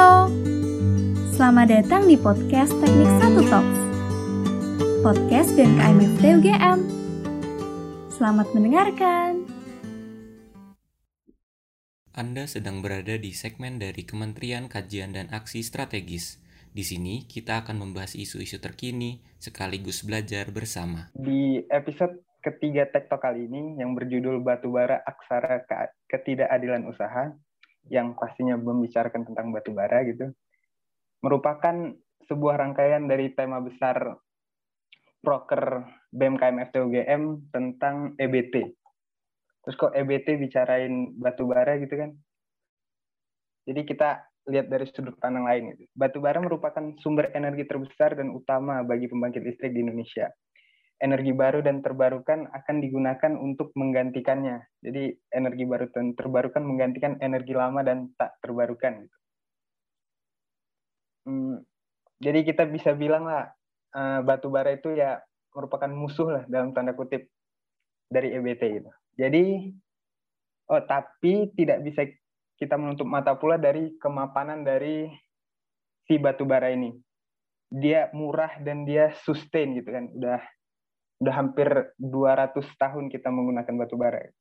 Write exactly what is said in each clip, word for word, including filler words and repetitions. Halo, selamat datang di podcast Teknik satu Talks, podcast B N K M F T U G M. Selamat mendengarkan. Anda sedang berada di segmen dari Kementerian Kajian dan Aksi Strategis. Di sini kita akan membahas isu-isu terkini sekaligus belajar bersama. Di episode ketiga Tektok kali ini yang berjudul Batubara Aksara Ketidakadilan Usaha, yang pastinya membicarakan tentang batubara gitu, merupakan sebuah rangkaian dari tema besar proker B M K M F T U G M tentang E B T. Terus kok E B T bicarain batubara gitu kan? Jadi kita lihat dari sudut pandang lain gitu. Batubara merupakan sumber energi terbesar dan utama bagi pembangkit listrik di Indonesia. Energi baru dan terbarukan akan digunakan untuk menggantikannya. Jadi energi baru dan terbarukan menggantikan energi lama dan tak terbarukan. Hmm, jadi kita bisa bilang lah, uh, batu bara itu ya merupakan musuh lah dalam tanda kutip dari E B T itu. Jadi, oh tapi tidak bisa kita menutup mata pula dari kemapanan dari si batu bara ini. Dia murah dan dia sustain gitu kan, udah. Udah hampir dua ratus tahun kita menggunakan batu bara.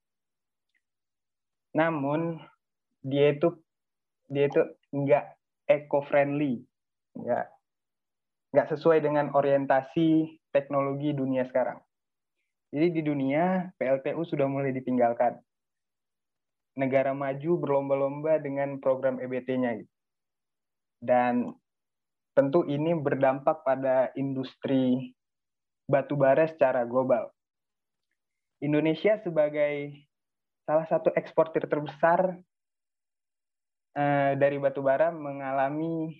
Namun dia itu dia itu nggak eco-friendly, nggak nggak sesuai dengan orientasi teknologi dunia sekarang. Jadi di dunia P L T U sudah mulai ditinggalkan. Negara maju berlomba-lomba dengan program E B T-nya, dan tentu ini berdampak pada industri batu bara secara global. Indonesia sebagai salah satu eksportir terbesar eh, dari batu bara mengalami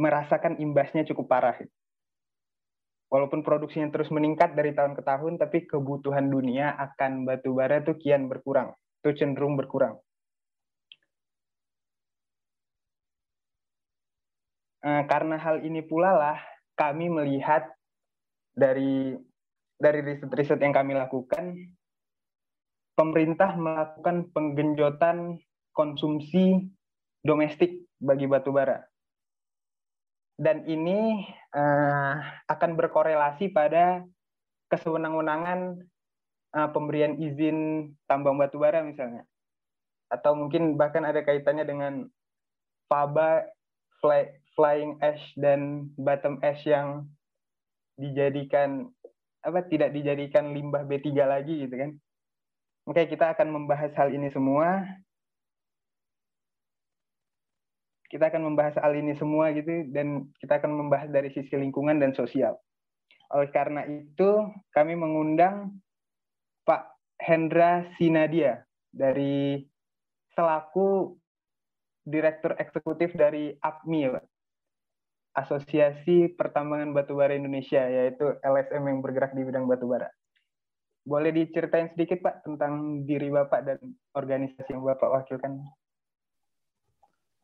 merasakan imbasnya cukup parah. Walaupun produksinya terus meningkat dari tahun ke tahun, tapi kebutuhan dunia akan batu bara itu kian berkurang, itu cenderung berkurang. Eh, karena hal ini pula lah kami melihat Dari dari riset-riset yang kami lakukan, pemerintah melakukan penggenjotan konsumsi domestik bagi batubara. Dan ini uh, akan berkorelasi pada kesewenang-wenangan uh, pemberian izin tambang batubara misalnya. Atau mungkin bahkan ada kaitannya dengan F A B A, fly, flying ash, dan bottom ash yang dijadikan apa tidak dijadikan limbah B tiga lagi gitu kan. Oke, kita akan membahas hal ini semua. Kita akan membahas hal ini semua gitu, dan kita akan membahas dari sisi lingkungan dan sosial. Oleh karena itu, kami mengundang Pak Hendra Sinadia dari selaku Direktur Eksekutif dari A P M I ya, Pak. Asosiasi Pertambangan Batu Bara Indonesia, yaitu L S M yang bergerak di bidang batu bara. Boleh diceritain sedikit, Pak, tentang diri Bapak dan organisasi yang Bapak wakilkan?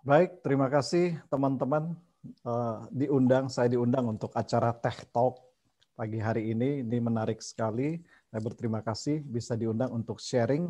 Baik, terima kasih teman-teman. Uh, diundang, saya diundang untuk acara Tech Talk pagi hari ini. Ini menarik sekali. Saya berterima kasih bisa diundang untuk sharing.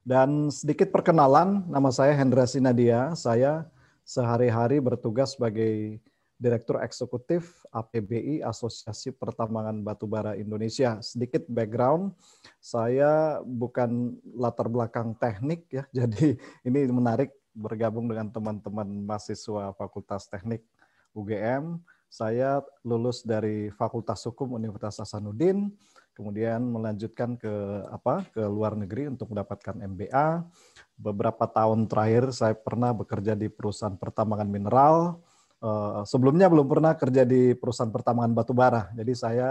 Dan sedikit perkenalan, nama saya Hendra Sinadia. Saya sehari-hari bertugas sebagai Direktur Eksekutif A P B I Asosiasi Pertambangan Batu Bara Indonesia. Sedikit background, saya bukan latar belakang teknik ya. Jadi ini menarik bergabung dengan teman-teman mahasiswa Fakultas Teknik U G M. Saya lulus dari Fakultas Hukum Universitas Hasanuddin, kemudian melanjutkan ke apa? ke luar negeri untuk mendapatkan M B A. Beberapa tahun terakhir saya pernah bekerja di perusahaan pertambangan mineral. Uh, sebelumnya belum pernah kerja di perusahaan pertambangan batu bara, jadi saya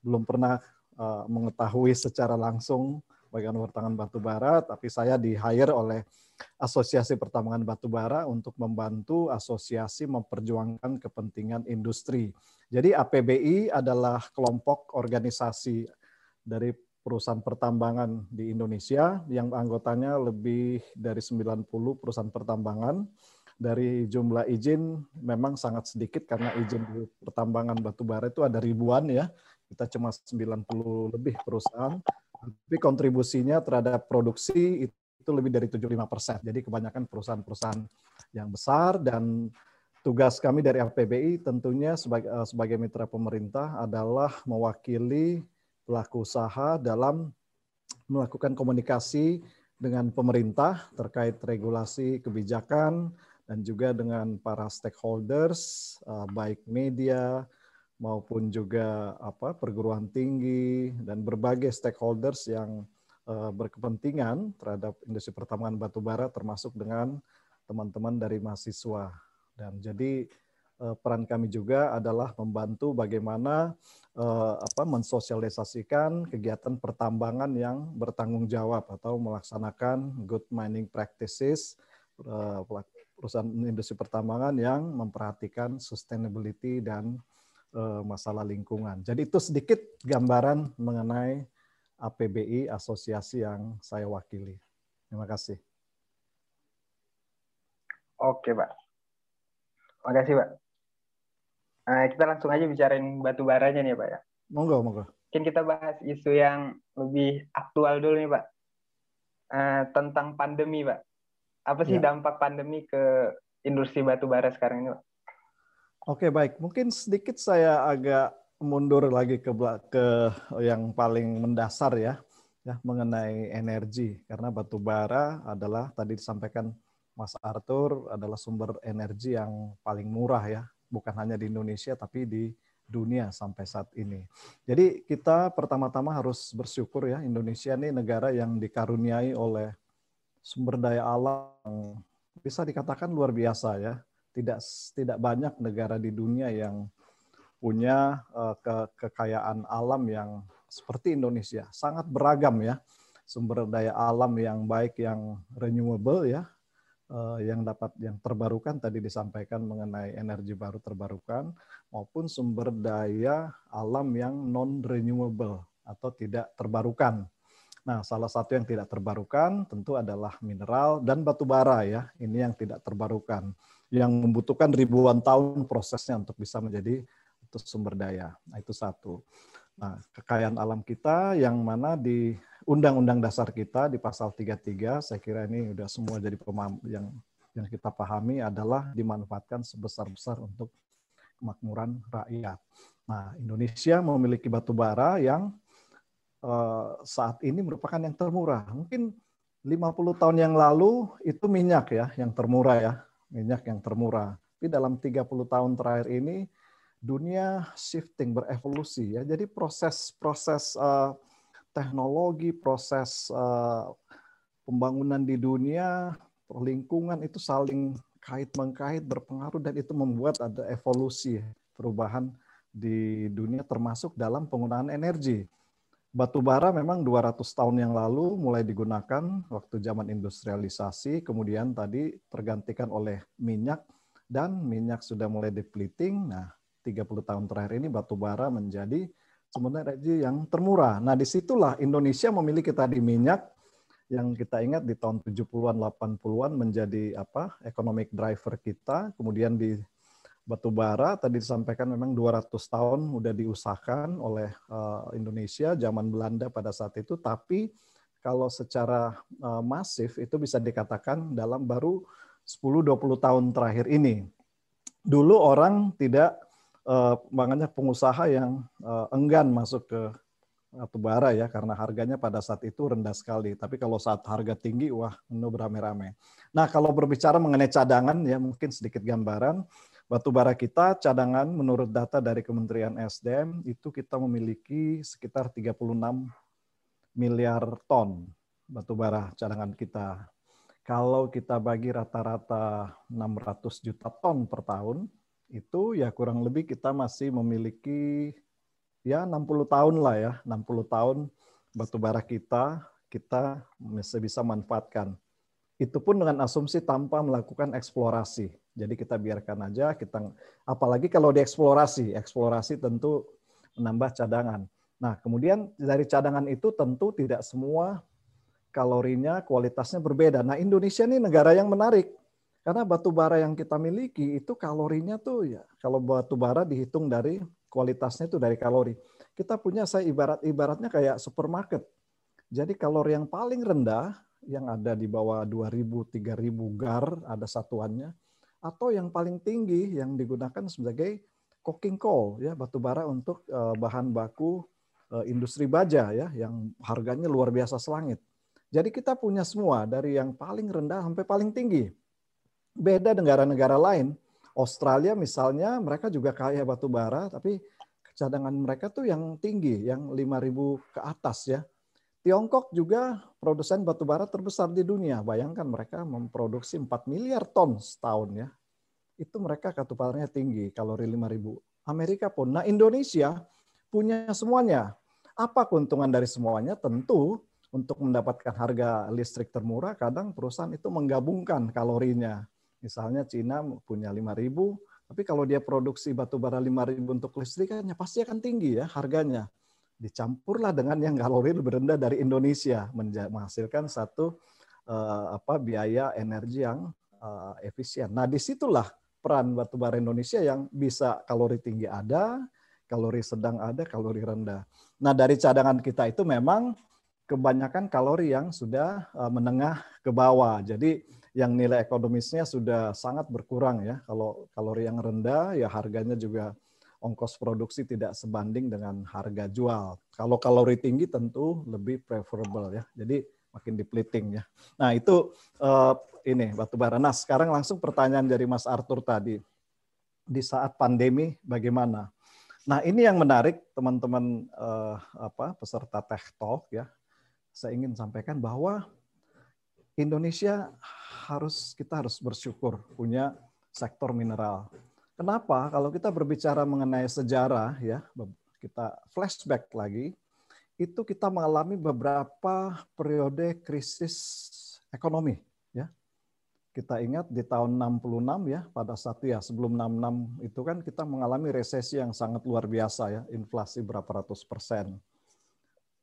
belum pernah uh, mengetahui secara langsung bagaimana pertambangan batu bara. Tapi saya di-hire oleh Asosiasi Pertambangan Batu Bara untuk membantu asosiasi memperjuangkan kepentingan industri. Jadi A P B I adalah kelompok organisasi dari perusahaan pertambangan di Indonesia yang anggotanya lebih dari sembilan puluh perusahaan pertambangan. Dari jumlah izin memang sangat sedikit karena izin pertambangan batubara itu ada ribuan ya. Kita cuma sembilan puluh lebih perusahaan. Tapi kontribusinya terhadap produksi itu lebih dari tujuh puluh lima persen. Jadi kebanyakan perusahaan-perusahaan yang besar, dan Tugas kami dari A P B I tentunya sebagai, sebagai mitra pemerintah adalah mewakili pelaku usaha dalam melakukan komunikasi dengan pemerintah terkait regulasi kebijakan dan juga dengan para stakeholders, baik media maupun juga apa perguruan tinggi dan berbagai stakeholders yang berkepentingan terhadap industri pertambangan batu bara, termasuk dengan teman-teman dari mahasiswa. Dan jadi peran kami juga adalah membantu bagaimana eh, apa mensosialisasikan kegiatan pertambangan yang bertanggung jawab atau melaksanakan good mining practices, eh, perusahaan industri pertambangan yang memperhatikan sustainability dan eh, masalah lingkungan. Jadi itu sedikit gambaran mengenai A P B I, asosiasi yang saya wakili. Terima kasih. Oke, Pak. Makasih, Pak. Nah, kita langsung aja bicarain batu baranya nih, Pak, ya. Monggo, monggo. Mungkin kita bahas isu yang lebih aktual dulu nih, Pak. Uh, tentang pandemi, Pak. Apa sih ya. Dampak pandemi ke industri batu bara sekarang ini, Pak? Oke, baik. Mungkin sedikit saya agak mundur lagi ke ke yang paling mendasar ya, ya mengenai energi, karena batu bara adalah tadi disampaikan Mas Arthur adalah sumber energi yang paling murah ya, bukan hanya di Indonesia tapi di dunia sampai saat ini. Jadi kita pertama-tama harus bersyukur ya, Indonesia ini negara yang dikaruniai oleh sumber daya alam yang bisa dikatakan luar biasa ya. Tidak tidak banyak negara di dunia yang punya ke, kekayaan alam yang seperti Indonesia. Sangat beragam ya, sumber daya alam yang baik yang renewable ya, yang dapat yang terbarukan tadi disampaikan mengenai energi baru terbarukan maupun sumber daya alam yang non renewable atau tidak terbarukan. Nah, salah satu yang tidak terbarukan tentu adalah mineral dan batu bara ya. Ini yang tidak terbarukan yang membutuhkan ribuan tahun prosesnya untuk bisa menjadi itu sumber daya. Nah, itu satu. Nah, kekayaan alam kita yang mana di Undang-Undang Dasar kita di pasal tiga puluh tiga, saya kira ini sudah semua jadi pemaham, yang yang kita pahami adalah dimanfaatkan sebesar-besar untuk kemakmuran rakyat. Nah, Indonesia memiliki batu bara yang eh, saat ini merupakan yang termurah. Mungkin lima puluh tahun yang lalu itu minyak ya yang termurah ya, minyak yang termurah. Tapi dalam tiga puluh tahun terakhir ini dunia shifting, berevolusi ya. Jadi proses-proses eh, teknologi, proses uh, pembangunan di dunia, lingkungan itu saling kait-mengkait, berpengaruh, dan itu membuat ada evolusi, perubahan di dunia termasuk dalam penggunaan energi. Batu bara memang dua ratus tahun yang lalu mulai digunakan waktu zaman industrialisasi, kemudian tadi tergantikan oleh minyak, dan minyak sudah mulai depleting. Nah, tiga puluh tahun terakhir ini batu bara menjadi sebenarnya energi yang termurah. Nah, disitulah Indonesia memiliki tadi minyak yang kita ingat di tahun tujuh puluhan, delapan puluhan menjadi apa economic driver kita. Kemudian di batu bara tadi disampaikan memang dua ratus tahun sudah diusahakan oleh uh, Indonesia zaman Belanda pada saat itu. Tapi kalau secara uh, masif itu bisa dikatakan dalam baru sepuluh sampai dua puluh tahun terakhir ini. Dulu orang tidak Uh, makanya pengusaha yang uh, enggan masuk ke batu bara ya, karena harganya pada saat itu rendah sekali. Tapi kalau saat harga tinggi, wah, menu beramai-ramai. Nah, kalau berbicara mengenai cadangan, ya mungkin sedikit gambaran. Batu bara kita, cadangan menurut data dari Kementerian E S D M, itu kita memiliki sekitar tiga puluh enam miliar ton batu bara cadangan kita. Kalau kita bagi rata-rata enam ratus juta ton per tahun, itu ya kurang lebih kita masih memiliki ya enam puluh tahun lah ya, enam puluh tahun batu bara kita, kita masih bisa manfaatkan. Itu pun dengan asumsi tanpa melakukan eksplorasi. Jadi kita biarkan aja, kita apalagi kalau dieksplorasi, eksplorasi tentu menambah cadangan. Nah, kemudian dari cadangan itu tentu tidak semua kalorinya, kualitasnya berbeda. Nah, Indonesia ini negara yang menarik. Karena batu bara yang kita miliki itu kalorinya tuh ya, kalau batu bara dihitung dari kualitasnya itu dari kalori. Kita punya, saya ibarat-ibaratnya kayak supermarket. Jadi kalori yang paling rendah, yang ada di bawah dua ribu, tiga ribu gar, ada satuannya, atau yang paling tinggi yang digunakan sebagai coking coal, ya, batu bara untuk bahan baku industri baja, ya, yang harganya luar biasa selangit. Jadi kita punya semua dari yang paling rendah sampai paling tinggi. Beda negara-negara lain, Australia misalnya, mereka juga kaya batu bara, tapi cadangan mereka tuh yang tinggi, yang lima ribu ke atas, ya. Tiongkok juga produsen batu bara terbesar di dunia. Bayangkan mereka memproduksi empat miliar ton setahun, ya. Itu mereka katupannya tinggi, kalori lima ribu. Amerika pun. Nah, Indonesia punya semuanya. Apa keuntungan dari semuanya? Tentu untuk mendapatkan harga listrik termurah, kadang perusahaan itu menggabungkan kalorinya. Misalnya Cina punya lima ribu, tapi kalau dia produksi batu bara lima ribu untuk listrikannya pasti akan tinggi, ya, harganya. Dicampurlah dengan yang kalori lebih rendah dari Indonesia, menghasilkan satu uh, apa biaya energi yang uh, efisien. Nah, disitulah peran batubara Indonesia yang bisa kalori tinggi ada, kalori sedang ada, kalori rendah. Nah, dari cadangan kita itu memang kebanyakan kalori yang sudah uh, menengah ke bawah. Jadi yang nilai ekonomisnya sudah sangat berkurang, ya. Kalau kalori yang rendah, ya harganya juga ongkos produksi tidak sebanding dengan harga jual. Kalau kalori tinggi tentu lebih preferable, ya. Jadi makin depleting, ya. Nah, itu eh, ini batubara. Nah, sekarang langsung pertanyaan dari Mas Arthur tadi. Di saat pandemi bagaimana? Nah, ini yang menarik teman-teman eh, apa peserta Tech Talk, ya. Saya ingin sampaikan bahwa Indonesia harus kita harus bersyukur punya sektor mineral. Kenapa? Kalau kita berbicara mengenai sejarah, ya, kita flashback lagi, itu kita mengalami beberapa periode krisis ekonomi, ya. Kita ingat di tahun enam puluh enam, ya, pada saat ya sebelum enam puluh enam itu kan kita mengalami resesi yang sangat luar biasa, ya, inflasi berapa ratus persen.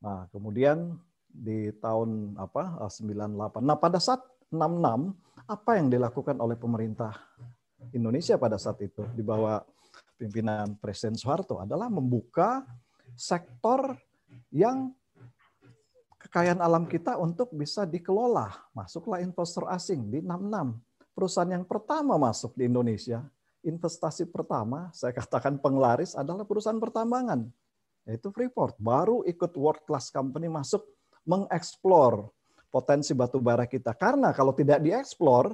Nah, kemudian di tahun apa sembilan puluh delapan. Nah, pada saat enam puluh enam apa yang dilakukan oleh pemerintah Indonesia pada saat itu di bawah pimpinan Presiden Soeharto adalah membuka sektor yang kekayaan alam kita untuk bisa dikelola. Masuklah investor asing di enam puluh enam. Perusahaan yang pertama masuk di Indonesia, investasi pertama, saya katakan penglaris adalah perusahaan pertambangan, yaitu Freeport. Baru ikut world class company masuk mengeksplor potensi batu bara kita. Karena kalau tidak dieksplor,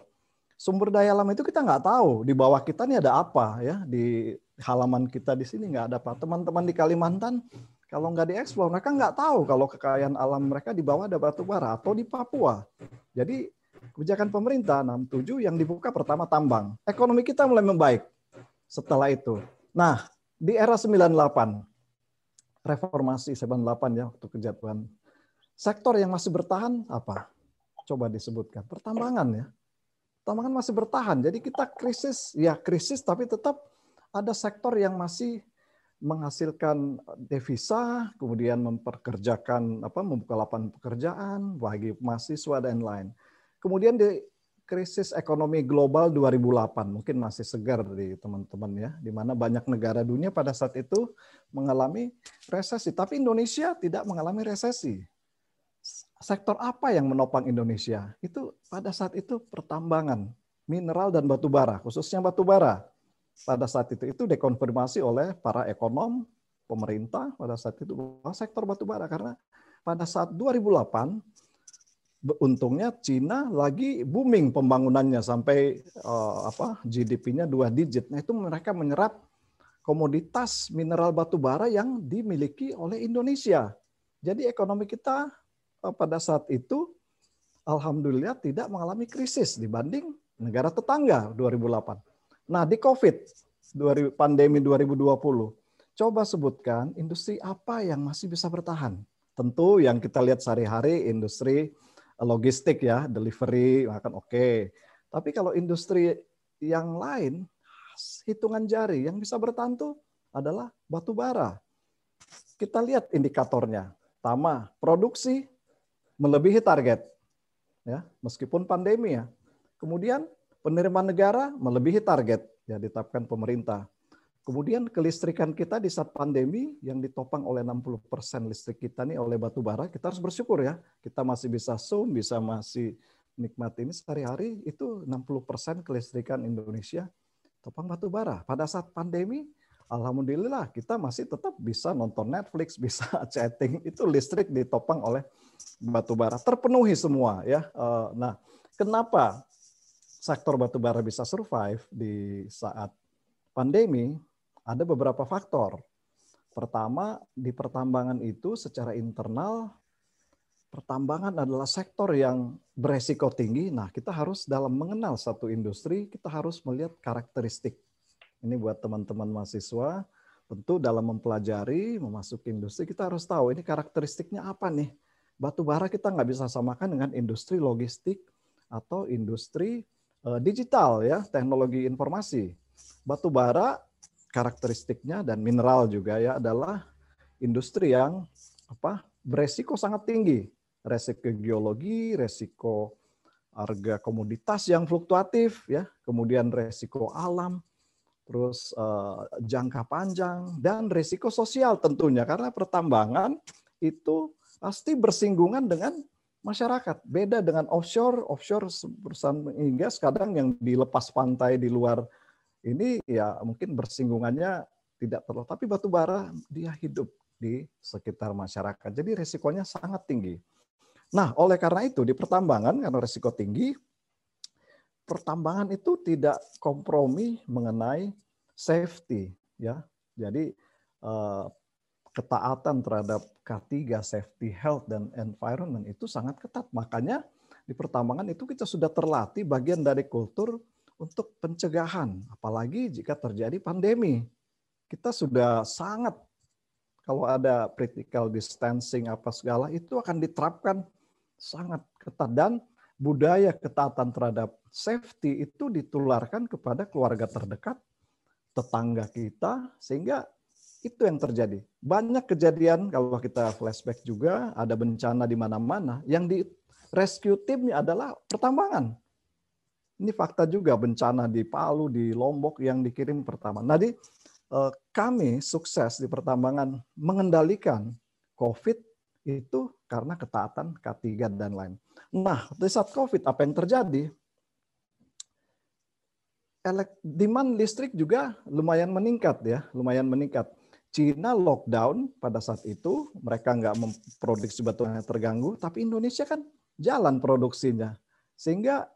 sumber daya alam itu kita nggak tahu di bawah kita ini ada apa, ya, di halaman kita di sini nggak ada apa. Teman-teman di Kalimantan kalau nggak dieksplor mereka nggak tahu kalau kekayaan alam mereka di bawah ada batu bara atau di Papua. Jadi kebijakan pemerintah enam puluh tujuh yang dibuka pertama tambang. Ekonomi kita mulai membaik setelah itu. Nah, di era sembilan puluh delapan reformasi sembilan puluh delapan, ya, waktu kejatuhan sektor yang masih bertahan apa? Coba disebutkan pertambangan, ya. Pertambangan masih bertahan, jadi kita krisis, ya krisis, tapi tetap ada sektor yang masih menghasilkan devisa, kemudian memperkerjakan apa, membuka lapangan pekerjaan bagi mahasiswa dan lain. Kemudian di krisis ekonomi global dua ribu delapan, mungkin masih segar di teman-teman, ya, di mana banyak negara dunia pada saat itu mengalami resesi, tapi Indonesia tidak mengalami resesi. Sektor apa yang menopang Indonesia? Itu pada saat itu pertambangan, mineral dan batu bara, khususnya batu bara. Pada saat itu itu dikonfirmasi oleh para ekonom, pemerintah pada saat itu bahwa sektor batu bara, karena pada saat dua ribu delapan untungnya Cina lagi booming pembangunannya sampai eh, apa G D P-nya dua digit. Nah, itu mereka menyerap komoditas mineral batu bara yang dimiliki oleh Indonesia. Jadi ekonomi kita pada saat itu alhamdulillah tidak mengalami krisis dibanding negara tetangga dua ribu delapan. Nah, di COVID, pandemi dua ribu dua puluh, coba sebutkan industri apa yang masih bisa bertahan. Tentu yang kita lihat sehari-hari industri logistik, ya, delivery, makan oke. Okay. Tapi kalau industri yang lain, hitungan jari yang bisa bertahan tuh adalah batu bara. Kita lihat indikatornya. Pertama, produksi melebihi target, ya, meskipun pandemi, ya. Kemudian penerimaan negara melebihi target yang ditetapkan pemerintah. Kemudian kelistrikan kita di saat pandemi yang ditopang oleh enam puluh persen listrik kita nih oleh batu bara, kita harus bersyukur, ya. Kita masih bisa Zoom, bisa masih nikmati ini sehari-hari itu enam puluh persen kelistrikan Indonesia topang batu bara. Pada saat pandemi, alhamdulillah kita masih tetap bisa nonton Netflix, bisa chatting, itu listrik ditopang oleh batu bara. Terpenuhi semua ya. Nah, kenapa sektor batu bara bisa survive di saat pandemi? Ada beberapa faktor. Pertama, di pertambangan itu secara internal, pertambangan adalah sektor yang beresiko tinggi. Nah, kita harus dalam mengenal satu industri, kita harus melihat karakteristik. Ini buat teman-teman mahasiswa, tentu dalam mempelajari, memasuki industri, kita harus tahu ini karakteristiknya apa nih. Batu bara kita nggak bisa samakan dengan industri logistik atau industri digital, ya, teknologi informasi. Batu bara karakteristiknya dan mineral juga ya adalah industri yang apa beresiko sangat tinggi, resiko geologi, resiko harga komoditas yang fluktuatif ya, kemudian resiko alam, terus eh, jangka panjang dan resiko sosial tentunya karena pertambangan itu pasti bersinggungan dengan masyarakat. Beda dengan offshore, offshore perusahaan migas kadang yang dilepas pantai di luar ini ya mungkin bersinggungannya tidak terlalu, tapi batu bara dia hidup di sekitar masyarakat. Jadi resikonya sangat tinggi. Nah, oleh karena itu di pertambangan karena resiko tinggi, pertambangan itu tidak kompromi mengenai safety ya. Jadi eh, ketaatan terhadap K tiga, safety, health dan environment itu sangat ketat. Makanya di pertambangan itu kita sudah terlatih bagian dari kultur untuk pencegahan, apalagi jika terjadi pandemi. Kita sudah sangat, kalau ada critical distancing apa segala, itu akan diterapkan sangat ketat. Dan budaya ketaatan terhadap safety itu ditularkan kepada keluarga terdekat, tetangga kita, sehingga itu yang terjadi. Banyak kejadian, kalau kita flashback juga, ada bencana di mana-mana, yang di rescue teamnya adalah pertambangan. Ini fakta juga, bencana di Palu, di Lombok yang dikirim pertambangan. Nah, di, eh, kami sukses di pertambangan mengendalikan COVID itu karena ketaatan K tiga dan lain. Nah, di saat COVID apa yang terjadi? Elek, demand listrik juga lumayan meningkat ya, lumayan meningkat. Cina lockdown pada saat itu, mereka nggak memproduksi batu bara terganggu, tapi Indonesia kan jalan produksinya, sehingga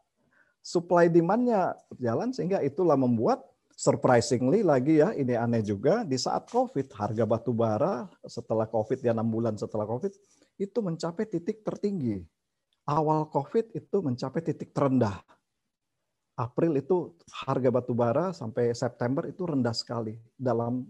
supply demand-nya jalan, sehingga itulah membuat surprisingly lagi ya, ini aneh juga, di saat COVID, harga batu bara setelah COVID, ya enam bulan setelah COVID, itu mencapai titik tertinggi. Awal COVID itu mencapai titik terendah. April itu harga batu bara sampai September itu rendah sekali dalam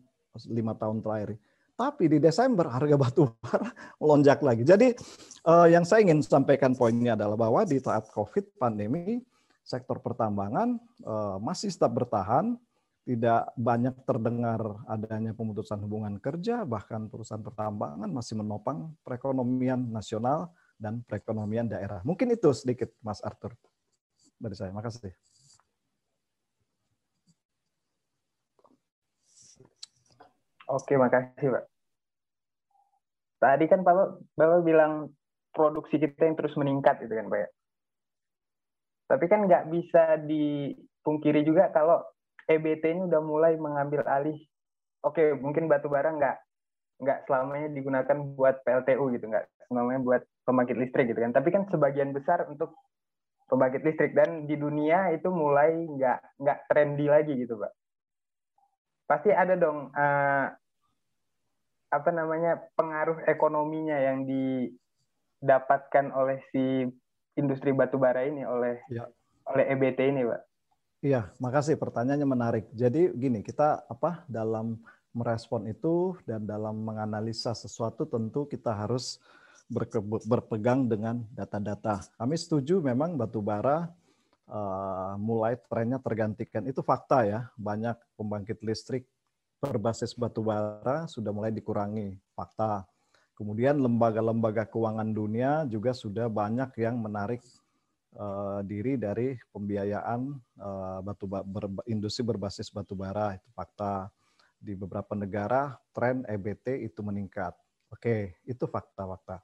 lima tahun terakhir. Tapi di Desember harga batu bara melonjak lagi. Jadi eh, yang saya ingin sampaikan poinnya adalah bahwa di saat COVID pandemi, sektor pertambangan eh, masih tetap bertahan, tidak banyak terdengar adanya pemutusan hubungan kerja, bahkan perusahaan pertambangan masih menopang perekonomian nasional dan perekonomian daerah. Mungkin itu sedikit, Mas Arthur. Dari saya, makasih. Oke, makasih, Pak. Tadi kan Bapak, Bapak bilang produksi kita yang terus meningkat, itu kan, Pak. Tapi kan nggak bisa dipungkiri juga kalau E B T ini udah mulai mengambil alih. Oke, mungkin batu bara nggak nggak selamanya digunakan buat P L T U gitu, nggak selamanya buat pembangkit listrik gitu kan. Tapi kan sebagian besar untuk pembangkit listrik dan di dunia itu mulai nggak nggak trendy lagi gitu, Pak. Pasti ada dong eh, apa namanya pengaruh ekonominya yang didapatkan oleh si industri batubara ini oleh ya. oleh E B T ini, Pak. Iya, makasih, pertanyaannya menarik. Jadi gini, kita apa dalam merespon itu dan dalam menganalisa sesuatu tentu kita harus berpegang dengan data-data. Kami setuju memang batubara uh, mulai trennya tergantikan. Itu fakta ya, banyak pembangkit listrik berbasis batubara sudah mulai dikurangi, fakta. Kemudian lembaga-lembaga keuangan dunia juga sudah banyak yang menarik uh, diri dari pembiayaan uh, batu ber, industri berbasis batubara, itu fakta. Di beberapa negara tren E B T itu meningkat. Oke, itu fakta-fakta.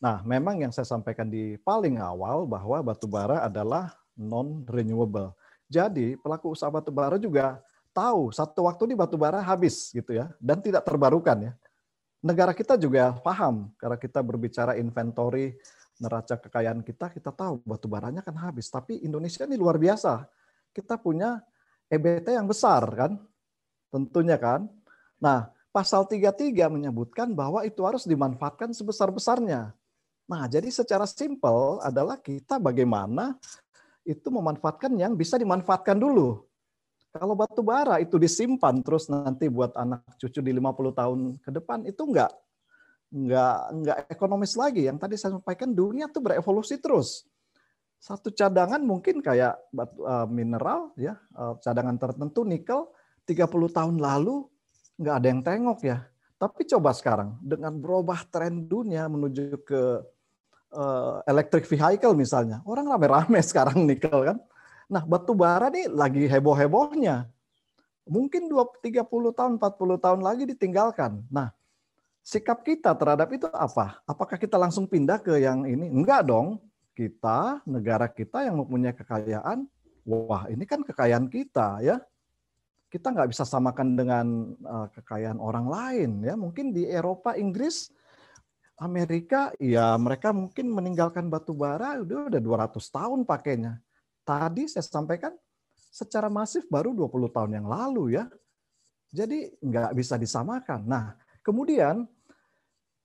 Nah, memang yang saya sampaikan di paling awal bahwa batubara adalah non-renewable. Jadi pelaku usaha batubara juga tahu satu waktu di batubara habis gitu ya, dan tidak terbarukan ya. Negara kita juga paham karena kita berbicara inventory neraca kekayaan kita, kita tahu batubaranya kan habis. Tapi Indonesia ini luar biasa. Kita punya E B T yang besar kan, tentunya kan. Nah, Pasal tiga puluh tiga menyebutkan bahwa itu harus dimanfaatkan sebesar-besarnya. Nah, jadi secara simpel adalah kita bagaimana itu memanfaatkan yang bisa dimanfaatkan dulu. Kalau batu bara itu disimpan terus nanti buat anak cucu di lima puluh tahun ke depan, itu enggak, enggak, enggak ekonomis lagi. Yang tadi saya sampaikan, dunia itu berevolusi terus. Satu cadangan mungkin kayak batu, uh, mineral, ya uh, cadangan tertentu, nikel, tiga puluh tahun lalu enggak ada yang tengok ya. Tapi coba sekarang, dengan berubah tren dunia menuju ke electric vehicle misalnya. Orang rame-rame sekarang nikel kan. Nah, batu bara nih lagi heboh-hebohnya. Mungkin dua puluh, tiga puluh tahun, empat puluh tahun lagi ditinggalkan. Nah, sikap kita terhadap itu apa? Apakah kita langsung pindah ke yang ini? Enggak dong. Kita, negara kita yang mempunyai kekayaan, wah ini kan kekayaan kita ya. Kita nggak bisa samakan dengan kekayaan orang lain ya. Mungkin di Eropa, Inggris, Amerika, ya mereka mungkin meninggalkan batu bara udah udah dua ratus tahun pakainya. Tadi saya sampaikan secara masif baru dua puluh tahun yang lalu ya. Jadi nggak bisa disamakan. Nah, kemudian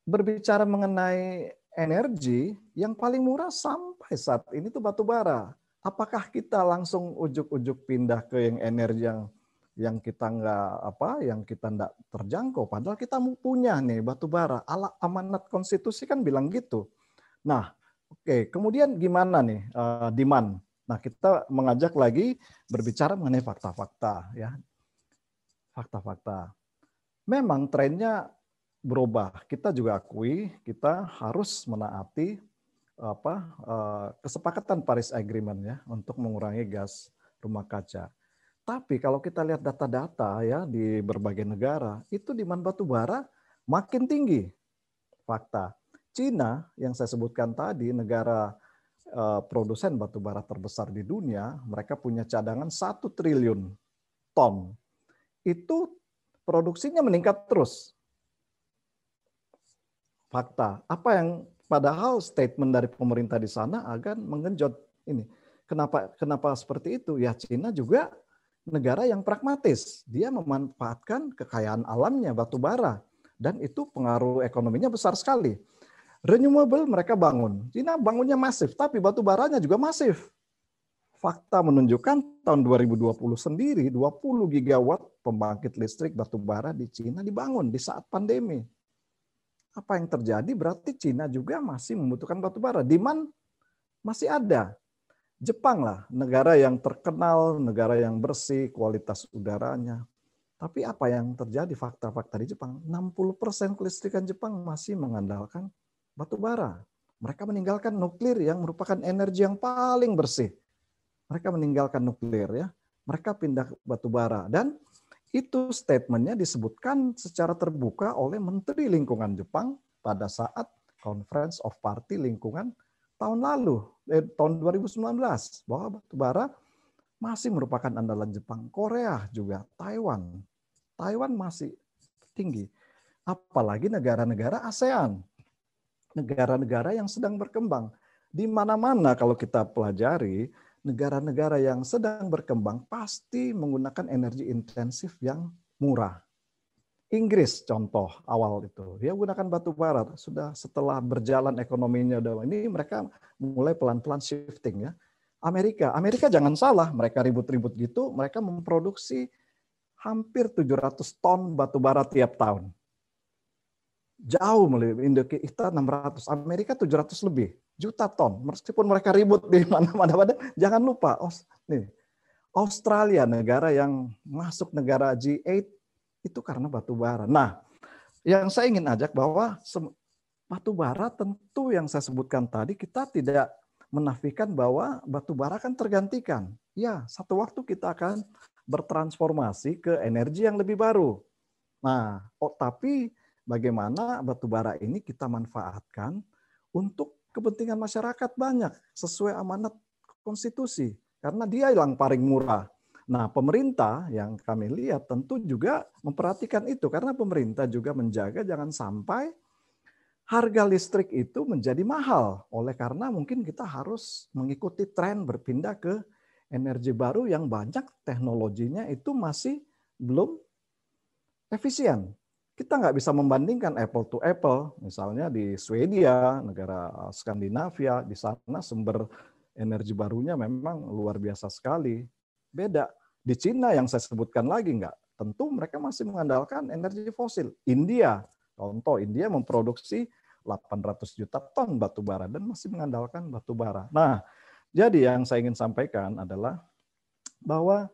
berbicara mengenai energi, yang paling murah sampai saat ini tuh batu bara. Apakah kita langsung ujuk-ujuk pindah ke yang energi yang yang kita nggak apa, yang kita nggak terjangkau, padahal kita punya nih batu bara. Ala amanat konstitusi kan bilang gitu. Nah, oke, okay. Kemudian gimana nih uh, demand? Nah, kita mengajak lagi berbicara mengenai fakta-fakta ya, fakta-fakta. Memang trennya berubah. Kita juga akui kita harus menaati apa uh, kesepakatan Paris Agreement ya untuk mengurangi gas rumah kaca. Tapi kalau kita lihat data-data ya di berbagai negara, itu demand batu bara makin tinggi. Fakta. Cina yang saya sebutkan tadi, negara eh, produsen batu bara terbesar di dunia, mereka punya cadangan satu triliun ton. Itu produksinya meningkat terus. Fakta. Apa yang padahal statement dari pemerintah di sana akan menggenjot ini. Kenapa kenapa seperti itu? Ya Cina juga negara yang pragmatis, dia memanfaatkan kekayaan alamnya batu bara dan itu pengaruh ekonominya besar sekali. Renewable mereka bangun, Cina bangunnya masif, tapi batu baranya juga masif. Fakta menunjukkan tahun dua ribu dua puluh sendiri dua puluh gigawatt pembangkit listrik batu bara di Cina dibangun di saat pandemi. Apa yang terjadi? Berarti Cina juga masih membutuhkan batu bara, demand masih ada. Jepang lah, negara yang terkenal, negara yang bersih, kualitas udaranya. Tapi apa yang terjadi fakta-fakta di Jepang? enam puluh persen kelistrikan Jepang masih mengandalkan batu bara. Mereka meninggalkan nuklir yang merupakan energi yang paling bersih. Mereka meninggalkan nuklir ya. Mereka pindah ke batu bara. Dan itu statementnya disebutkan secara terbuka oleh Menteri Lingkungan Jepang pada saat Conference of Party Lingkungan tahun lalu, eh, tahun dua ribu sembilan belas, bahwa batu bara masih merupakan andalan Jepang, Korea juga, Taiwan. Taiwan masih tinggi. Apalagi negara-negara ASEAN, negara-negara yang sedang berkembang. Di mana-mana kalau kita pelajari, negara-negara yang sedang berkembang pasti menggunakan energi intensif yang murah. Inggris contoh awal itu, dia gunakan batu bara. Sudah setelah berjalan ekonominya, ini mereka mulai pelan-pelan shifting ya. Amerika, Amerika jangan salah, mereka ribut-ribut gitu, mereka memproduksi hampir tujuh ratus ton batu bara tiap tahun. Jauh melebihi Indonesia enam ratus, Amerika tujuh ratus lebih juta ton. Meskipun mereka ribut di mana-mana, jangan lupa nih Australia, negara yang masuk negara G delapan. Itu karena batu bara. Nah, yang saya ingin ajak bahwa batu bara tentu yang saya sebutkan tadi, kita tidak menafikan bahwa batu bara kan tergantikan. Ya, satu waktu kita akan bertransformasi ke energi yang lebih baru. Nah, oh, tapi bagaimana batu bara ini kita manfaatkan untuk kepentingan masyarakat banyak sesuai amanat konstitusi karena dia yang paling murah. Nah, pemerintah yang kami lihat tentu juga memperhatikan itu karena pemerintah juga menjaga jangan sampai harga listrik itu menjadi mahal oleh karena mungkin kita harus mengikuti tren berpindah ke energi baru yang banyak teknologinya itu masih belum efisien. Kita nggak bisa membandingkan apple to apple, misalnya di Swedia, negara Skandinavia, di sana sumber energi barunya memang luar biasa sekali. Beda. Di Cina yang saya sebutkan lagi nggak, tentu mereka masih mengandalkan energi fosil. India, contoh India memproduksi delapan ratus juta ton batu bara dan masih mengandalkan batu bara. Nah, jadi yang saya ingin sampaikan adalah bahwa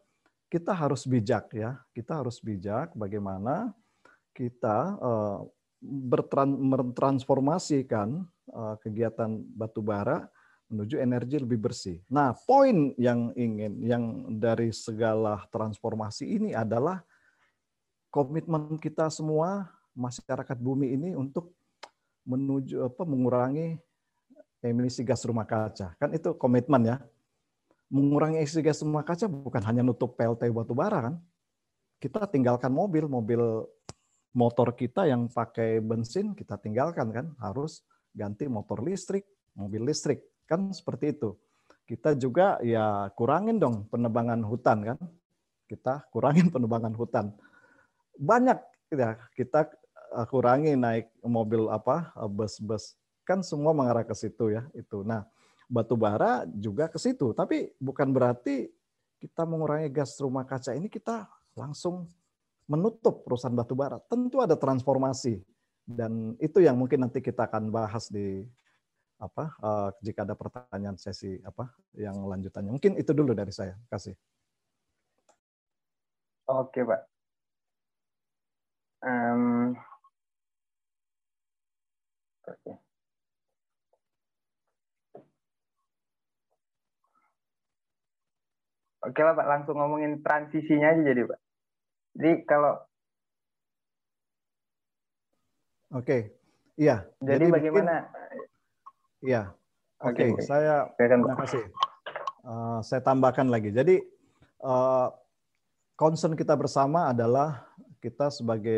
kita harus bijak ya, kita harus bijak bagaimana kita bertransformasikan kegiatan batu bara menuju energi lebih bersih. Nah, poin yang ingin yang dari segala transformasi ini adalah komitmen kita semua masyarakat bumi ini untuk menuju apa mengurangi emisi gas rumah kaca. Kan itu komitmen ya. Mengurangi emisi gas rumah kaca bukan hanya nutup P L T U batu bara kan. Kita tinggalkan mobil, mobil motor kita yang pakai bensin kita tinggalkan kan, harus ganti motor listrik, mobil listrik. Kan seperti itu. Kita juga ya kurangin dong penebangan hutan kan. Kita kurangin penebangan hutan. Banyak ya kita kurangi naik mobil apa bus-bus. Kan semua mengarah ke situ ya itu. Nah, batu bara juga ke situ, tapi bukan berarti kita mengurangi gas rumah kaca ini kita langsung menutup perusahaan batu bara. Tentu ada transformasi dan itu yang mungkin nanti kita akan bahas di apa uh, jika ada pertanyaan sesi apa yang lanjutannya. Mungkin itu dulu dari saya. Terima kasih. Oke, Pak. Um, Oke. Okay. Oke lah, Pak. Langsung ngomongin transisinya aja jadi, Pak. Jadi kalau Oke. Iya. Jadi, jadi bagaimana mungkin... Ya, oke. Okay. Okay. Saya terima kasih. Uh, saya tambahkan lagi. Jadi uh, concern kita bersama adalah kita sebagai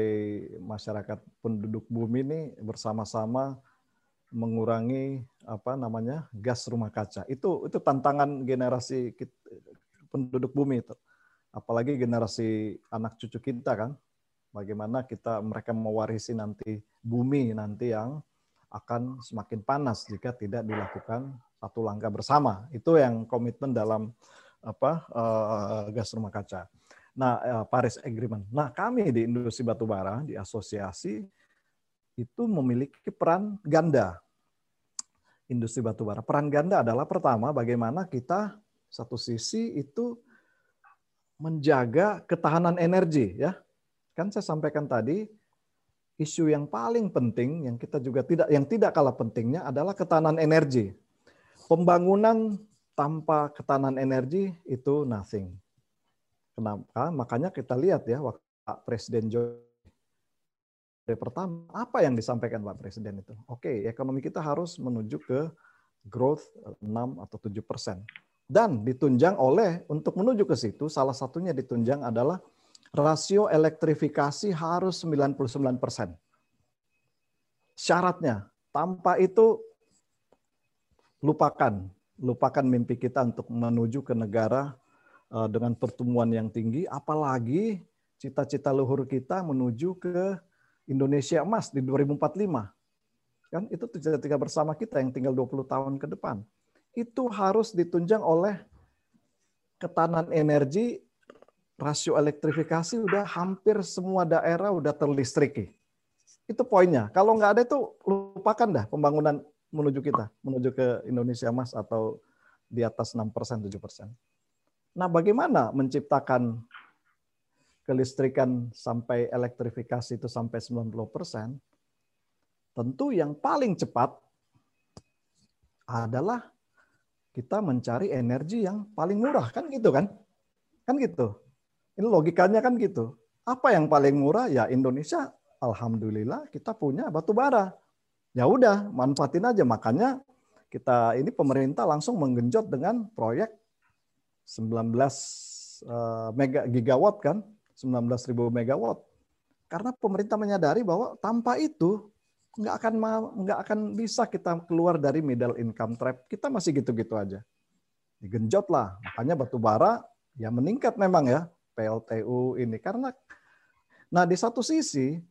masyarakat penduduk bumi ini bersama-sama mengurangi apa namanya gas rumah kaca. Itu itu tantangan generasi kita, penduduk bumi itu. Apalagi generasi anak cucu kita kan. Bagaimana kita mereka mewarisi nanti bumi nanti yang akan semakin panas jika tidak dilakukan satu langkah bersama. Itu yang komitmen dalam apa uh, gas rumah kaca. Nah, uh, Paris Agreement. Nah, kami di industri batubara di asosiasi itu memiliki peran ganda. Industri batubara peran ganda adalah pertama bagaimana kita satu sisi itu menjaga ketahanan energi ya. Kan saya sampaikan tadi isu yang paling penting yang kita juga tidak yang tidak kalah pentingnya adalah ketahanan energi. Pembangunan tanpa ketahanan energi itu nothing. Kenapa? Makanya kita lihat ya waktu Pak Presiden Jokowi pertama apa yang disampaikan Pak Presiden itu. Oke, ekonomi kita harus menuju ke growth enam atau tujuh persen. Dan ditunjang oleh untuk menuju ke situ salah satunya ditunjang adalah rasio elektrifikasi harus sembilan puluh sembilan persen. Syaratnya, tanpa itu lupakan. Lupakan mimpi kita untuk menuju ke negara dengan pertumbuhan yang tinggi, apalagi cita-cita luhur kita menuju ke Indonesia emas di dua ribu empat puluh lima. Kan itu cita-cita bersama kita yang tinggal dua puluh tahun ke depan. Itu harus ditunjang oleh ketahanan energi. Rasio elektrifikasi udah hampir semua daerah udah terlistriki. Itu poinnya. Kalau nggak ada itu lupakan dah pembangunan menuju kita, menuju ke Indonesia Emas atau di atas enam persen, tujuh persen. Nah, bagaimana menciptakan kelistrikan sampai elektrifikasi itu sampai sembilan puluh persen? Tentu yang paling cepat adalah kita mencari energi yang paling murah. Kan gitu kan? Kan gitu. Ini logikanya kan gitu. Apa yang paling murah? Ya Indonesia, alhamdulillah kita punya batu bara. Ya udah, manfaatin aja. Makanya kita ini pemerintah langsung menggenjot dengan proyek sembilan belas mega gigawatt kan, sembilan belas ribu megawatt. Karena pemerintah menyadari bahwa tanpa itu nggak akan nggak akan bisa kita keluar dari middle income trap. Kita masih gitu-gitu aja. Digenjot lah. Makanya batu bara ya meningkat memang ya P L T U ini karena nah di satu sisi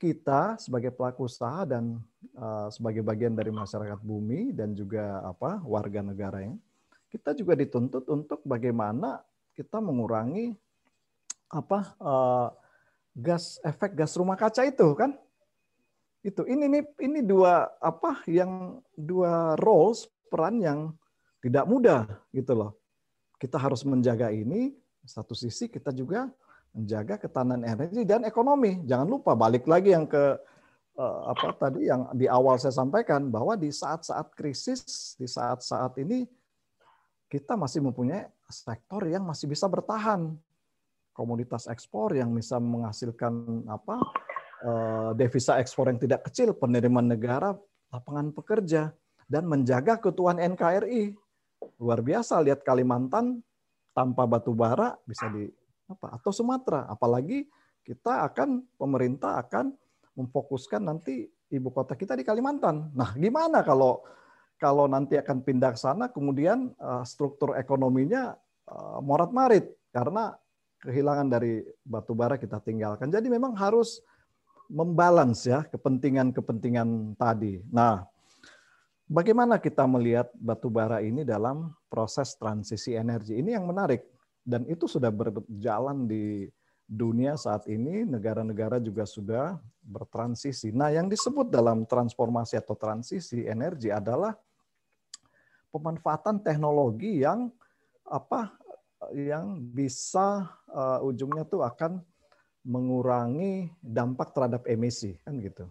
kita sebagai pelaku usaha dan uh, sebagai bagian dari masyarakat bumi dan juga apa warga negara yang kita juga dituntut untuk bagaimana kita mengurangi apa uh, gas efek gas rumah kaca itu kan itu ini nih ini dua apa yang dua roles peran yang tidak mudah gitu loh. Kita harus menjaga ini, satu sisi kita juga menjaga ketahanan energi dan ekonomi. Jangan lupa balik lagi yang ke eh, apa tadi yang di awal saya sampaikan bahwa di saat-saat krisis, di saat-saat ini kita masih mempunyai sektor yang masih bisa bertahan. Komoditas ekspor yang bisa menghasilkan apa eh, devisa ekspor yang tidak kecil, penerimaan negara, lapangan pekerja dan menjaga keutuhan N K R I. Luar biasa lihat Kalimantan tanpa batu bara bisa di apa atau Sumatera, apalagi kita akan pemerintah akan memfokuskan nanti ibu kota kita di Kalimantan. Nah, gimana kalau kalau nanti akan pindah ke sana kemudian uh, struktur ekonominya uh, morat-marit karena kehilangan dari batu bara kita tinggalkan. Jadi memang harus membalans ya kepentingan-kepentingan tadi. Nah, bagaimana kita melihat batu bara ini dalam proses transisi energi? Ini yang menarik dan itu sudah berjalan di dunia saat ini, negara-negara juga sudah bertransisi. Nah, yang disebut dalam transformasi atau transisi energi adalah pemanfaatan teknologi yang apa yang bisa uh, ujungnya tuh akan mengurangi dampak terhadap emisi kan gitu.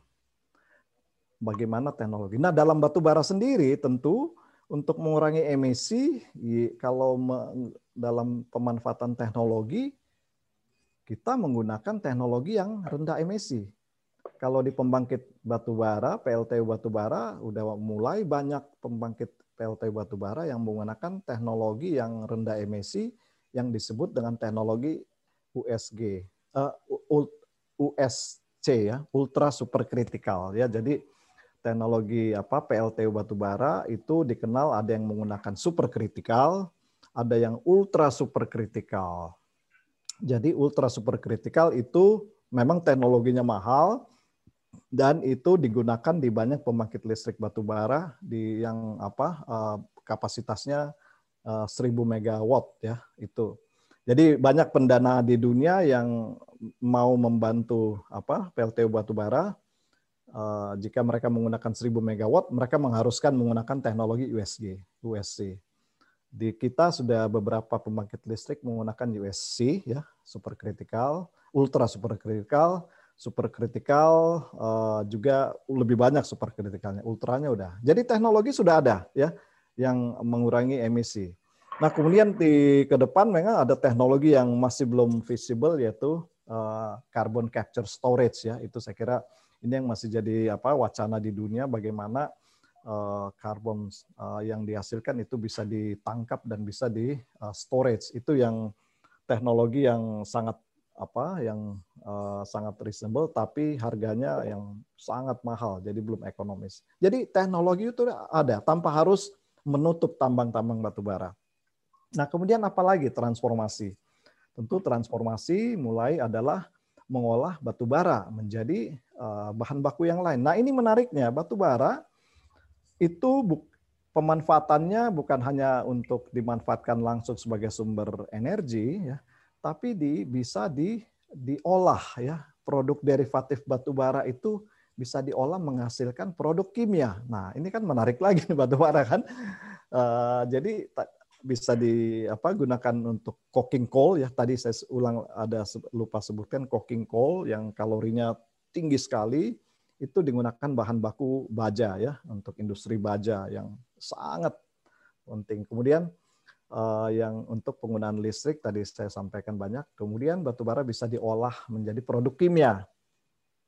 Bagaimana teknologi. Nah, dalam batu bara sendiri tentu untuk mengurangi emisi kalau me, dalam pemanfaatan teknologi kita menggunakan teknologi yang rendah emisi. Kalau di pembangkit batu bara, P L T U batu bara udah mulai banyak pembangkit P L T U batu bara yang menggunakan teknologi yang rendah emisi yang disebut dengan teknologi U S G, uh, U S C ya, ultra supercritical ya. Jadi teknologi apa P L T U batubara itu dikenal ada yang menggunakan superkritikal, ada yang ultra superkritikal. Jadi ultra superkritikal itu memang teknologinya mahal dan itu digunakan di banyak pembangkit listrik batubara di yang apa kapasitasnya seribu megawatt ya itu. Jadi banyak pendana di dunia yang mau membantu apa P L T U batubara. Uh, jika mereka menggunakan seribu megawatt, mereka mengharuskan menggunakan teknologi U S G, U S C. Di kita sudah beberapa pembangkit listrik menggunakan U S C, ya, supercritical, ultra supercritical, supercritical uh, juga lebih banyak supercriticalnya, ultranya udah. Jadi teknologi sudah ada, ya, yang mengurangi emisi. Nah, kemudian di ke depan memang ada teknologi yang masih belum visible, yaitu uh, carbon capture storage, ya, itu saya kira. Ini yang masih jadi apa wacana di dunia bagaimana uh, karbon uh, yang dihasilkan itu bisa ditangkap dan bisa di uh, storage. Itu yang teknologi yang sangat apa yang uh, sangat reasonable tapi harganya yang sangat mahal jadi belum ekonomis. Jadi teknologi itu ada tanpa harus menutup tambang-tambang batu bara. Nah, kemudian apalagi transformasi. Tentu transformasi mulai adalah mengolah batu bara menjadi bahan baku yang lain. Nah, ini menariknya batu bara itu bu, pemanfaatannya bukan hanya untuk dimanfaatkan langsung sebagai sumber energi, ya, tapi di, bisa di, diolah ya. Produk derivatif batu bara itu bisa diolah menghasilkan produk kimia. Nah, ini kan menarik lagi nih batu bara kan. Uh, jadi bisa di apa gunakan untuk coking coal ya. Tadi saya ulang ada lupa sebutkan coking coal yang kalorinya tinggi sekali itu digunakan bahan baku baja ya untuk industri baja yang sangat penting. Kemudian eh, yang untuk penggunaan listrik tadi saya sampaikan banyak. Kemudian batu bara bisa diolah menjadi produk kimia.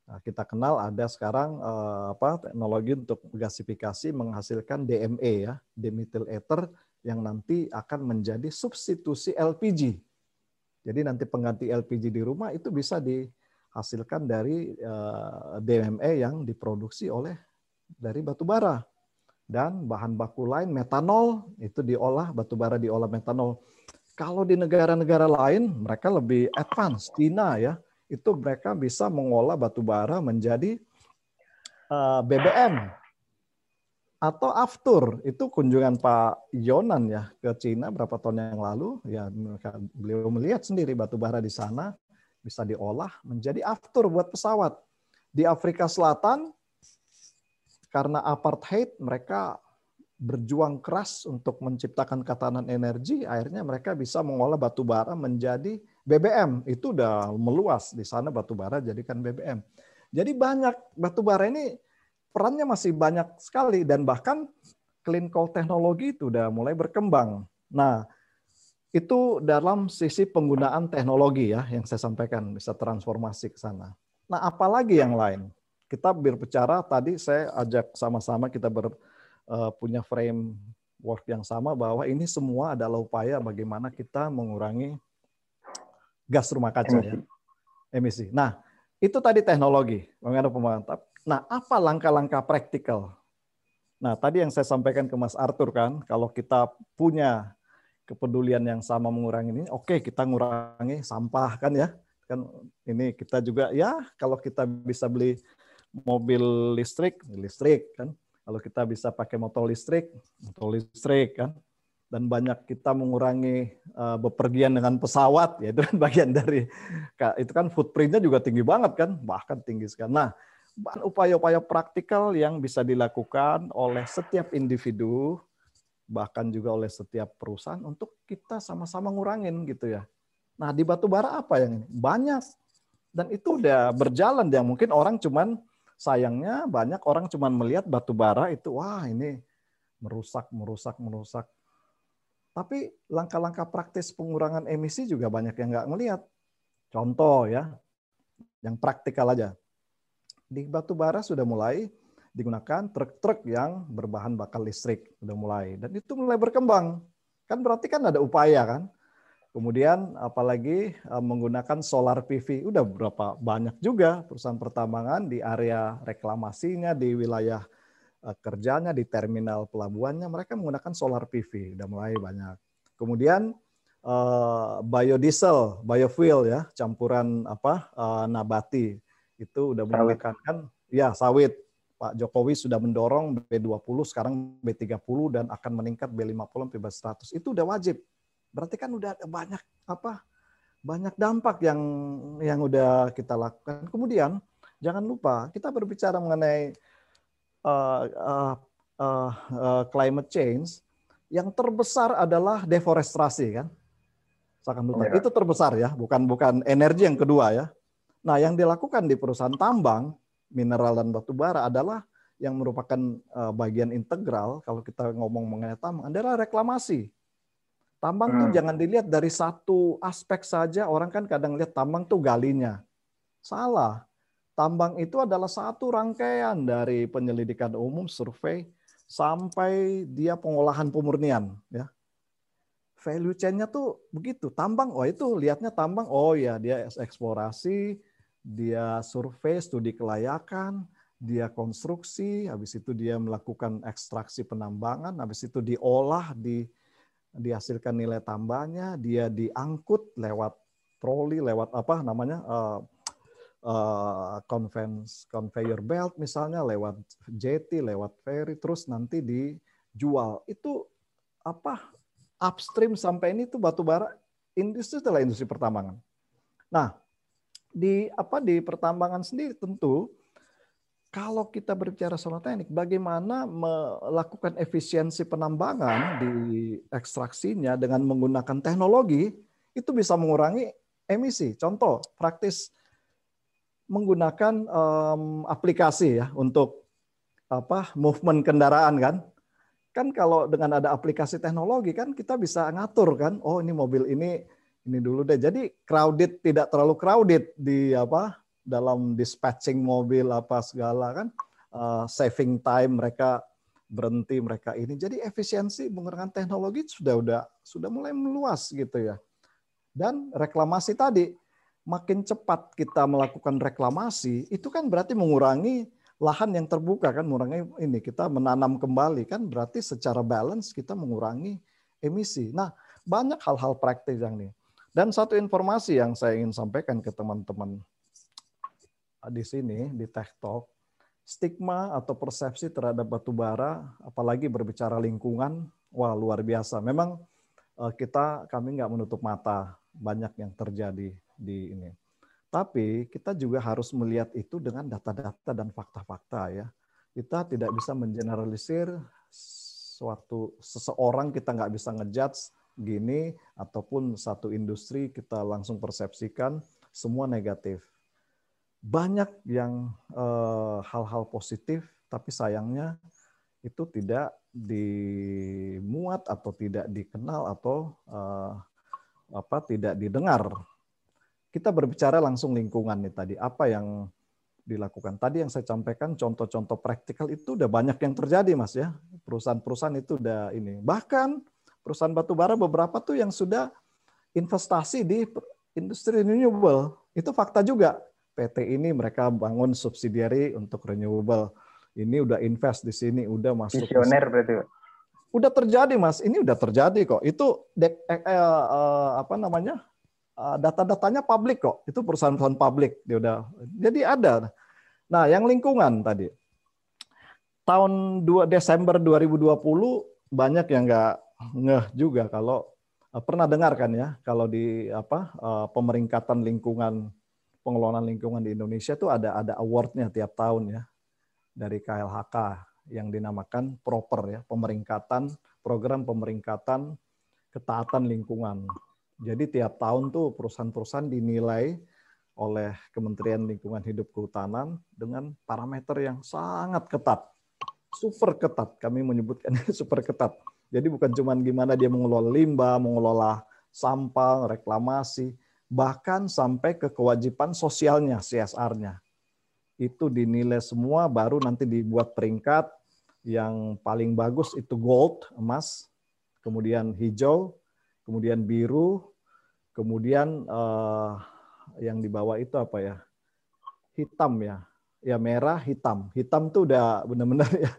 Nah, kita kenal ada sekarang eh, apa teknologi untuk gasifikasi menghasilkan D M E ya, dimethyl ether yang nanti akan menjadi substitusi L P G. Jadi nanti pengganti L P G di rumah itu bisa dihasilkan dari eh, D M E yang diproduksi oleh dari batu bara. Dan bahan baku lain metanol itu diolah batu bara diolah metanol. Kalau di negara-negara lain mereka lebih advance, China ya. Itu mereka bisa mengolah batu bara menjadi B B M atau aftur. Itu kunjungan Pak Yonan ya ke Cina berapa tahun yang lalu ya, mereka, beliau melihat sendiri batu bara di sana bisa diolah menjadi aftur buat pesawat. Di Afrika Selatan karena apartheid mereka berjuang keras untuk menciptakan ketahanan energi, akhirnya mereka bisa mengolah batu bara menjadi B B M. Itu udah meluas di sana, batu bara jadikan B B M. Jadi banyak, batu bara ini perannya masih banyak sekali, dan bahkan clean coal teknologi itu udah mulai berkembang. Nah, itu dalam sisi penggunaan teknologi ya yang saya sampaikan, bisa transformasi ke sana. Nah, apalagi yang lain? Kita berbicara tadi, saya ajak sama-sama kita ber Uh, punya framework yang sama bahwa ini semua adalah upaya bagaimana kita mengurangi gas rumah kaca ya, emisi. Nah, itu tadi teknologi, pengaruh pemantap. Nah, apa langkah-langkah praktikal? Nah, tadi yang saya sampaikan ke Mas Arthur kan, kalau kita punya kepedulian yang sama mengurangi ini, oke okay, kita ngurangi sampah kan ya. Kan ini kita juga ya, kalau kita bisa beli mobil listrik, listrik kan. Kalau kita bisa pakai motor listrik, motor listrik kan, dan banyak kita mengurangi uh, bepergian dengan pesawat, ya itu kan bagian dari, itu kan footprintnya juga tinggi banget kan, bahkan tinggi sekali. Nah, upaya-upaya praktikal yang bisa dilakukan oleh setiap individu, bahkan juga oleh setiap perusahaan untuk kita sama-sama ngurangin gitu ya. Nah, di batu bara apa yang ini? Banyak, dan itu udah berjalan ya. Mungkin orang cuman sayangnya banyak orang cuma melihat batu bara itu, wah ini merusak, merusak, merusak. Tapi langkah-langkah praktis pengurangan emisi juga banyak yang nggak melihat. Contoh ya, yang praktikal aja. Di batu bara sudah mulai digunakan truk-truk yang berbahan bakar listrik. Sudah mulai. Dan itu mulai berkembang. Kan berarti kan ada upaya kan. Kemudian apalagi menggunakan solar P V. Udah berapa banyak juga perusahaan pertambangan di area reklamasinya, di wilayah kerjanya, di terminal pelabuhannya, mereka menggunakan solar P V. Udah mulai banyak. Kemudian biodiesel, biofuel ya, campuran apa nabati. Itu udah menggunakan kan ya sawit. Pak Jokowi sudah mendorong B dua puluh, sekarang B tiga puluh dan akan meningkat B lima puluh sampai B seratus. Itu udah wajib. Berarti kan udah ada banyak apa banyak dampak yang yang udah kita lakukan. Kemudian jangan lupa kita berbicara mengenai uh, uh, uh, uh, climate change, yang terbesar adalah deforestasi kan. Oh, ya. Itu terbesar ya, bukan bukan energi yang kedua ya. Nah, yang dilakukan di perusahaan tambang mineral dan batu bara adalah yang merupakan uh, bagian integral kalau kita ngomong mengenai tambang adalah reklamasi. Tambang tuh hmm. jangan dilihat dari satu aspek saja. Orang kan kadang lihat tambang tuh galinya. Salah. Tambang itu adalah satu rangkaian dari penyelidikan umum, survei, sampai dia pengolahan pemurnian. Ya. Value chain-nya tuh begitu. Tambang, oh itu lihatnya tambang, oh ya dia eksplorasi, dia survei, studi kelayakan, dia konstruksi, habis itu dia melakukan ekstraksi penambangan, habis itu diolah, di dihasilkan nilai tambahnya, dia diangkut lewat troli, lewat apa namanya uh, uh, conveyor belt misalnya, lewat jetty, lewat ferry, terus nanti dijual. Itu apa upstream sampai ini tuh batu bara industri setelah industri pertambangan. Nah di apa di pertambangan sendiri tentu kalau kita berbicara soal teknik, bagaimana melakukan efisiensi penambangan di ekstraksinya dengan menggunakan teknologi, itu bisa mengurangi emisi. Contoh, praktis menggunakan um, aplikasi ya untuk apa movement kendaraan kan. Kan kalau dengan ada aplikasi teknologi kan kita bisa ngatur kan, oh ini mobil ini ini dulu deh. Jadi crowded, tidak terlalu crowded di apa dalam dispatching mobil apa segala kan, uh, saving time mereka berhenti mereka ini. Jadi efisiensi menggunakan teknologi sudah udah sudah mulai meluas gitu ya. Dan reklamasi tadi, makin cepat kita melakukan reklamasi itu kan berarti mengurangi lahan yang terbuka kan, mengurangi ini kita menanam kembali kan, berarti secara balance kita mengurangi emisi. Nah, banyak hal-hal praktis yang ini. Dan satu informasi yang saya ingin sampaikan ke teman-teman di sini, di Tech Talk, stigma atau persepsi terhadap batu bara, apalagi berbicara lingkungan, wah luar biasa. Memang kita, kami nggak menutup mata, banyak yang terjadi di ini. Tapi kita juga harus melihat itu dengan data-data dan fakta-fakta ya. Kita tidak bisa mengeneralisir suatu seseorang, kita nggak bisa ngejudge gini, ataupun satu industri kita langsung persepsikan semua negatif. Banyak yang hal-hal eh, positif, tapi sayangnya itu tidak dimuat atau tidak dikenal atau eh, apa tidak didengar. Kita berbicara langsung lingkungan nih tadi, apa yang dilakukan. Tadi yang saya sampaikan contoh-contoh praktikal itu udah banyak yang terjadi Mas ya. Perusahaan-perusahaan itu udah ini. Bahkan perusahaan batubara beberapa tuh yang sudah investasi di industri renewable. Itu fakta juga. P T ini mereka bangun subsidiary untuk renewable. Ini udah invest di sini, udah masuk. Visioner berarti. Udah terjadi Mas, ini udah terjadi kok. Itu dek, eh, eh, apa namanya? Data-datanya publik kok. Itu perusahaan-perusahaan publik. Dia udah. Jadi ada. Nah, yang lingkungan tadi. Tahun dua Desember dua ribu dua puluh banyak yang nggak ngeh juga kalau pernah dengar kan ya, kalau di apa pemeringkatan lingkungan, pengelolaan lingkungan di Indonesia itu ada ada awardnya tiap tahun ya dari K L H K yang dinamakan proper ya, pemeringkatan program pemeringkatan ketaatan lingkungan. Jadi tiap tahun tuh perusahaan-perusahaan dinilai oleh Kementerian Lingkungan Hidup Kehutanan dengan parameter yang sangat ketat, super ketat, kami menyebutkan super ketat. Jadi bukan cuma gimana dia mengelola limbah, mengelola sampah, reklamasi, bahkan sampai ke kewajiban sosialnya, C S R-nya. Itu dinilai semua, baru nanti dibuat peringkat yang paling bagus itu gold, emas, kemudian hijau, kemudian biru, kemudian eh, yang di bawah itu apa ya? Hitam ya. Ya merah, hitam. Hitam tuh udah benar-benar ya,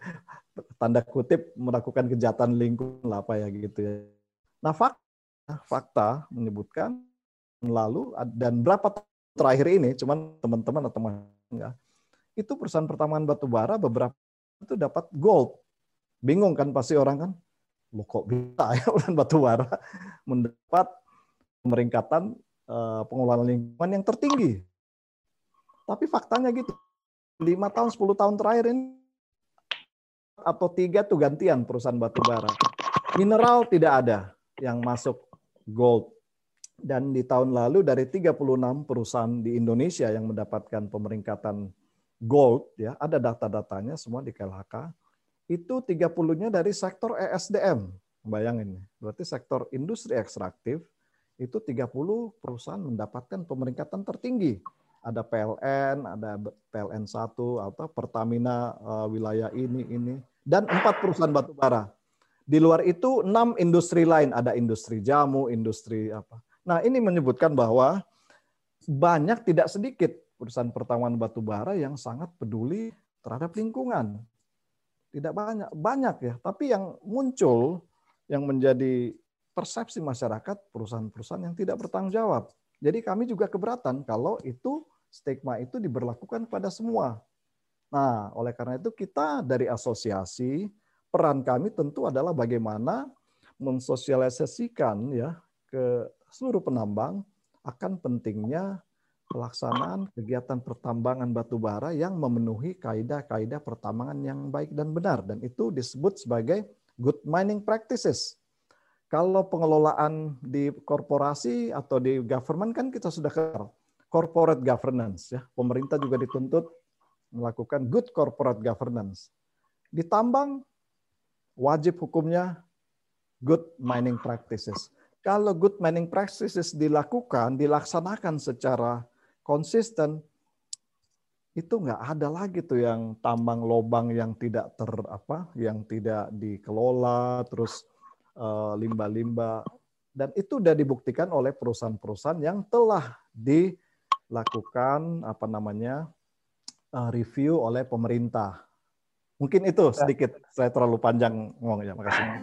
tanda kutip melakukan kejahatan lingkungan lah apa ya gitu ya. Nah fakta, fakta menyebutkan lalu dan berapa tahun terakhir ini, cuman teman-teman atau enggak, itu perusahaan pertambangan batu bara beberapa itu dapat gold. Bingung kan pasti orang kan, lo kok bisa ya perusahaan batu bara mendapat pemeringkatan pengelolaan lingkungan yang tertinggi. Tapi faktanya gitu, lima tahun sepuluh tahun terakhir ini atau tiga tuh gantian perusahaan batubara. Mineral tidak ada yang masuk gold. Dan di tahun lalu dari tiga puluh enam perusahaan di Indonesia yang mendapatkan pemeringkatan gold, ya ada data-datanya semua di K L H K, itu tiga puluh-nya dari sektor E S D M. Bayangin, berarti sektor industri ekstraktif, itu tiga puluh perusahaan mendapatkan pemeringkatan tertinggi. Ada P L N, ada P L N satu, atau Pertamina uh, wilayah ini, ini. Dan empat perusahaan batubara. Di luar itu enam industri lain. Ada industri jamu, industri apa. Nah ini menyebutkan bahwa banyak tidak sedikit perusahaan pertambangan batubara yang sangat peduli terhadap lingkungan. Tidak banyak, banyak ya. Tapi yang muncul, yang menjadi persepsi masyarakat, perusahaan-perusahaan yang tidak bertanggung jawab. Jadi kami juga keberatan kalau itu stigma itu diberlakukan pada semua. Nah, oleh karena itu kita dari asosiasi, peran kami tentu adalah bagaimana mensosialisasikan ya ke seluruh penambang akan pentingnya pelaksanaan kegiatan pertambangan batubara yang memenuhi kaedah-kaedah pertambangan yang baik dan benar, dan itu disebut sebagai good mining practices. Kalau pengelolaan di korporasi atau di government kan kita sudah kenal corporate governance ya, pemerintah juga dituntut melakukan good corporate governance. Ditambang wajib hukumnya good mining practices. Kalau good mining practices dilakukan, dilaksanakan secara konsisten, itu nggak ada lagi tuh yang tambang lobang yang tidak ter apa, yang tidak dikelola, terus limba-limba. Uh, Dan itu sudah dibuktikan oleh perusahaan-perusahaan yang telah dilakukan apa namanya uh, review oleh pemerintah. Mungkin itu sedikit, saya terlalu panjang ngomongnya. Makasih.